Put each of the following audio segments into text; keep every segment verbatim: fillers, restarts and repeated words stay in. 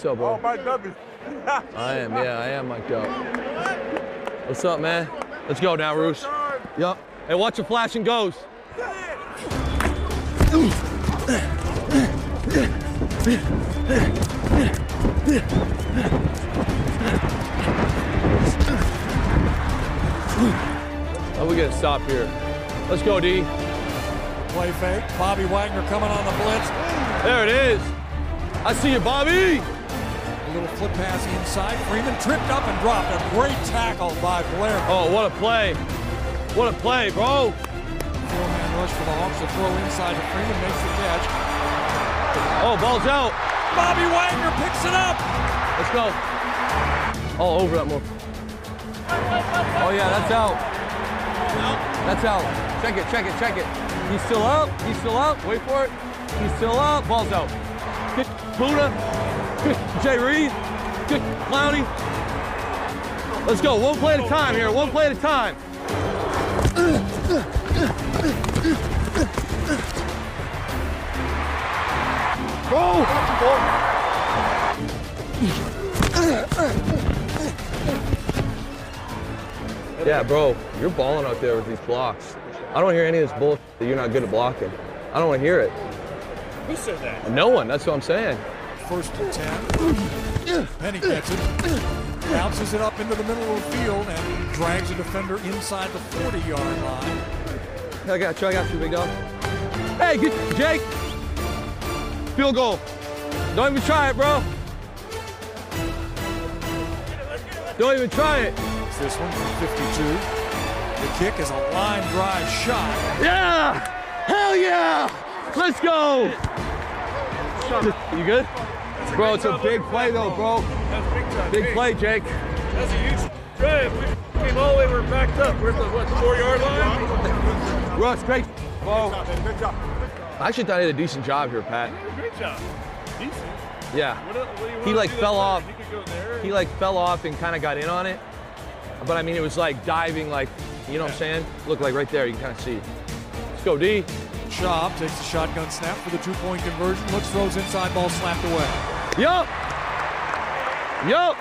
What's up, bro? Oh, mic'd up. I am, yeah, I am mic'd up. What's up, man? Let's go now, Roos. Yup. Hey, watch the flash and goes. Oh, we gotta stop here. Let's go, D. Play fake. Bobby Wagner coming on the blitz. There it is. I see you, Bobby. A little flip pass inside. Freeman tripped up and dropped. A great tackle by Blair. Oh, what a play. What a play, bro. Four-man rush for the Hawks. The throw inside to Freeman makes the catch. Oh, ball's out. Bobby Wagner picks it up. Let's go. All over that move. Oh, yeah, that's out. That's out. Check it, check it, check it. He's still up. He's still up. Wait for it. He's still up. Ball's out. Good Puna. Good Jay Reed. Good Cloudy. Let's go. One play at a time here. One play at a time. Go! Yeah, bro, you're balling out there with these blocks. I don't hear any of this bullshit that you're not good at blocking. I don't want to hear it. Who said that? No one, that's what I'm saying. First and ten. Penny gets it. Bounces it up into the middle of the field and drags a defender inside the forty-yard line. I got you, I got you, big dog. Hey, get Jake. Field goal. Don't even try it, bro. Don't even try it. It's this one from fifty-two. The kick is a line drive shot. Yeah! Hell yeah! Let's go! You good? Bro, it's a big play though, bro. That's big time. Big play, Jake. That's a huge drive. We came all the way, we were backed up. We're at the, what, the four-yard line? Russ, great. Whoa. Good job, good job. I actually thought he did a decent job here, Pat. He did a great job. Decent? Yeah. What, what do you he, like, fell off. He, could go there he, like, fell off and kind of got in on it. But, I mean, it was, like, diving, like, you know yeah. what I'm saying? Look, like, right there, you can kind of see. Let's go, D. Schaub takes the shotgun snap for the two-point conversion. Looks, throws inside, ball slapped away. Yup. Yup.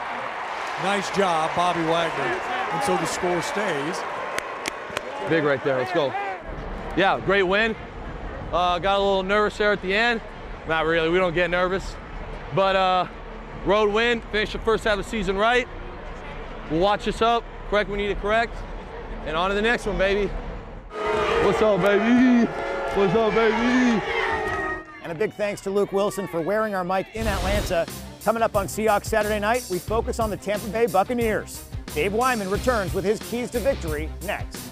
Nice job, Bobby Wagner. And so the score stays. Big right there. Let's go. Yeah, great win. Uh, got a little nervous there at the end. Not really. We don't get nervous. But uh, road win. Finish the first half of the season right. We'll watch this up. Correct when we need to correct. And on to the next one, baby. What's up, baby? What's up, baby? And a big thanks to Luke Wilson for wearing our mic in Atlanta. Coming up on Seahawks Saturday night, we focus on the Tampa Bay Buccaneers. Dave Wyman returns with his keys to victory next.